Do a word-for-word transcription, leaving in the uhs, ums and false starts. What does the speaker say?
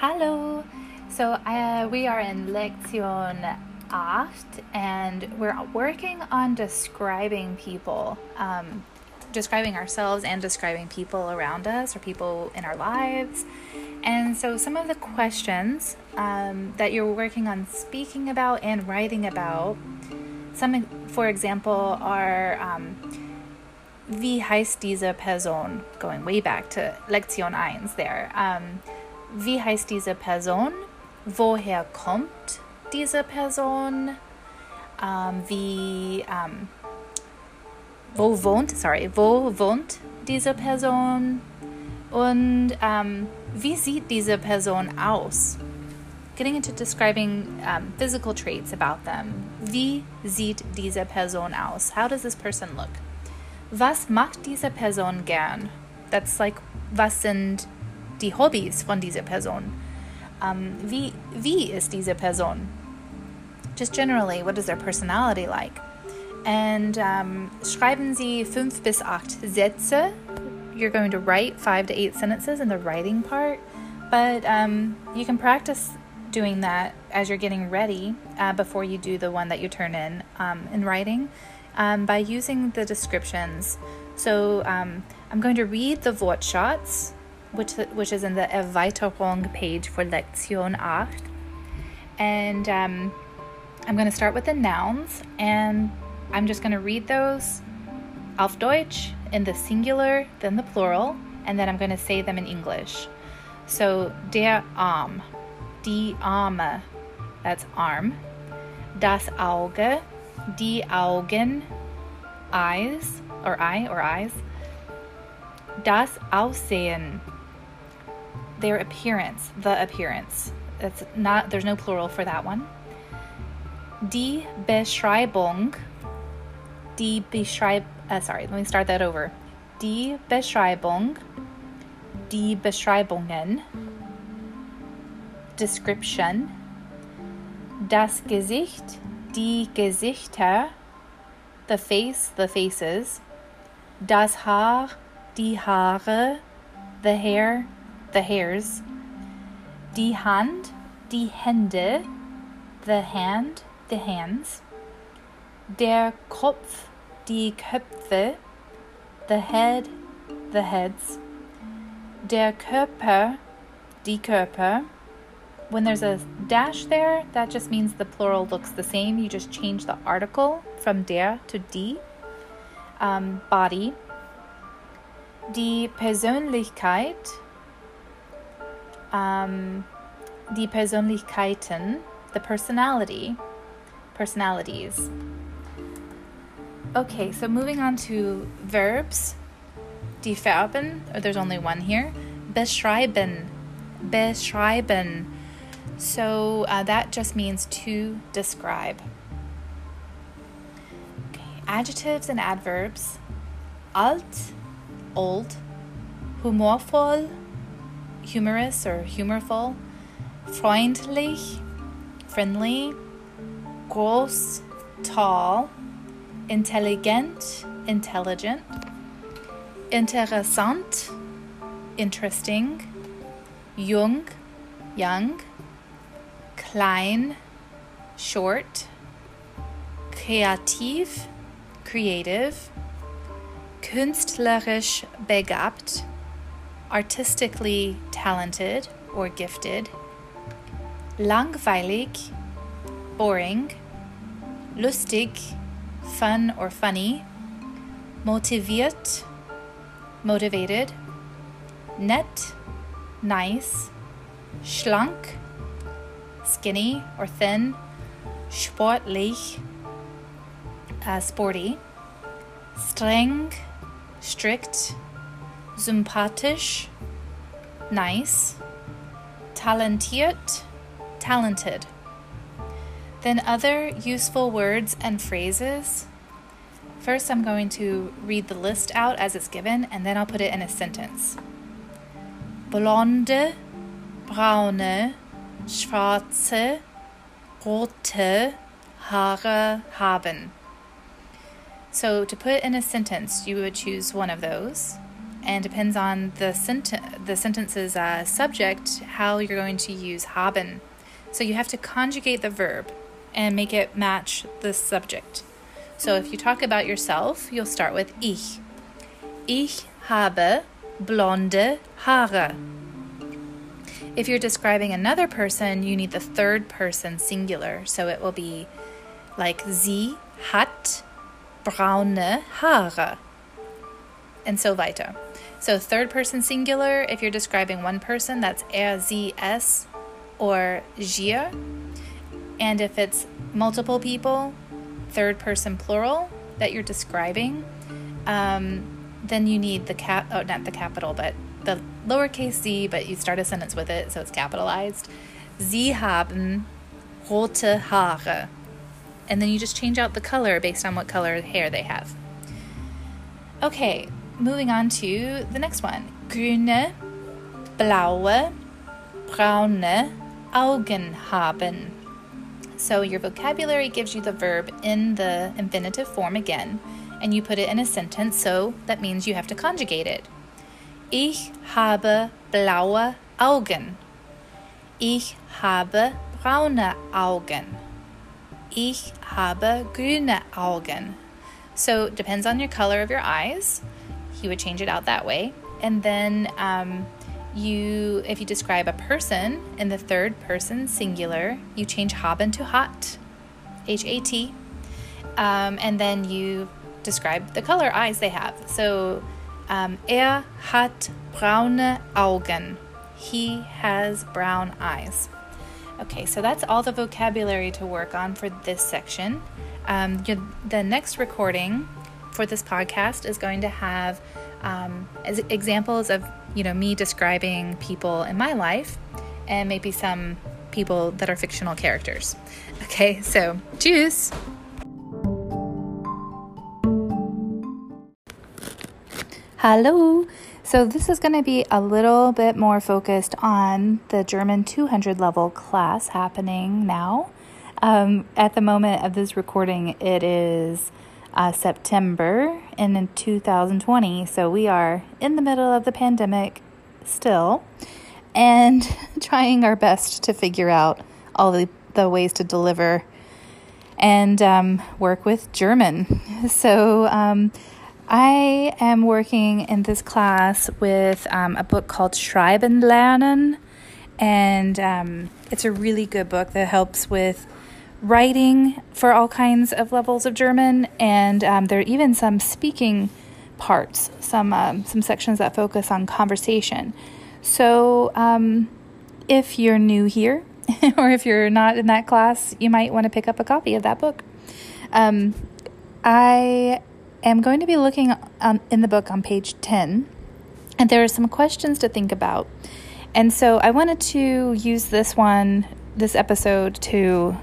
Hello! So uh, we are in Lektion acht and we're working on describing people, um, describing ourselves and describing people around us or people in our lives. And so some of the questions um, that you're working on speaking about and writing about, some, for example, are um, Wie heißt diese Person? Going way back to Lektion Eins there. Um, wie heißt diese Person? Woher kommt diese Person? Um, wie, um, wo wohnt, sorry, wo wohnt diese Person? Und um, wie sieht diese Person aus? Getting into describing um, physical traits about them. Wie sieht diese Person aus? How does this person look? Was macht diese Person gern? That's like, was sind die Hobbys von dieser Person? Um, wie, wie ist diese Person? Just generally, what is their personality like? And um, schreiben Sie fünf bis acht Sätze. You're going to write five to eight sentences in the writing part. But um, you can practice doing that as you're getting ready uh, before you do the one that you turn in um, in writing. Um, by using the descriptions. So um, I'm going to read the Wortschatz, which which is in the Erweiterung page for Lektion acht. And um, I'm going to start with the nouns, and I'm just going to read those auf Deutsch, in the singular, then the plural, and then I'm going to say them in English. So der Arm, die Arme, that's arm, das Auge, die Augen, eyes, or eye, or eyes. Das Aussehen, their appearance, the appearance. That's not, there's no plural for that one. Die Beschreibung, die Beschreib, uh, sorry, let me start that over. Die Beschreibung, die Beschreibungen, description. Das Gesicht, die Gesichter, the face, the faces. Das Haar, die Haare, the hair, the hairs. Die Hand, die Hände, the hand, the hands. Der Kopf, die Köpfe, the head, the heads. Der Körper, die Körper. When there's a dash there, that just means the plural looks the same. You just change the article from der to die. Um, body. Die Persönlichkeit. Um, die Persönlichkeiten. The personality. Personalities. Okay, so moving on to verbs. Die Verben. Or there's only one here. Beschreiben. Beschreiben. So uh, that just means to describe. Okay. Adjectives and adverbs. Alt, old. Humorvoll, humorous or humorful. Freundlich, friendly. Groß, tall. Intelligent, intelligent. Interessant, interesting. Jung, young. Klein, short. Kreativ, creative. Künstlerisch begabt, artistically talented or gifted. Langweilig, boring. Lustig, fun or funny. Motiviert, motivated. Nett, nice. Schlank, skinny or thin. Sportlich, uh, sporty. Streng, strict. Sympathisch, nice. Talentiert, talented. Then other useful words and phrases. First, I'm going to read the list out as it's given, and then I'll put it in a sentence. Blonde, braune, schwarze, rote Haare haben. So to put in a sentence, you would choose one of those and depends on the sent- the sentence's uh, subject, how you're going to use haben. So you have to conjugate the verb and make it match the subject. So if you talk about yourself, you'll start with ich. Ich habe blonde Haare. If you're describing another person, you need the third person singular. So it will be like sie hat braune Haare. And so weiter. So third person singular, if you're describing one person, that's er, sie, es, or wir. And if it's multiple people, third person plural that you're describing, um, then you need the cap, oh, not the capital, but the lowercase z, but you start a sentence with it, so it's capitalized. Sie haben rote Haare. And then you just change out the color based on what color hair they have. Okay, moving on to the next one. Grüne, blaue, braune Augen haben. So your vocabulary gives you the verb in the infinitive form again, and you put it in a sentence, so that means you have to conjugate it. Ich habe blaue Augen. Ich habe braune Augen. Ich habe grüne Augen. So it depends on your color of your eyes. You would change it out that way. And then um, you, if you describe a person in the third person singular, you change haben to hat, H A T. Um, and then you describe the color eyes they have. So um, er hat braune Augen. He has brown eyes. Okay, so that's all the vocabulary to work on for this section. Um, the next recording for this podcast is going to have um, as examples of, you know, me describing people in my life and maybe some people that are fictional characters. Okay, so tschüss! Hello! So this is going to be a little bit more focused on the German two hundred level class happening now. Um, at the moment of this recording, it is uh, September and in two thousand twenty, so we are in the middle of the pandemic still and trying our best to figure out all the, the ways to deliver and um, work with German. So um, I am working in this class with um, a book called Schreibenlernen, and um, it's a really good book that helps with writing for all kinds of levels of German, and um, there are even some speaking parts, some um, some sections that focus on conversation. So um, if you're new here, or if you're not in that class, you might want to pick up a copy of that book. Um, I am going to be looking on, in the book on page ten, and there are some questions to think about. And so I wanted to use this one, this episode, to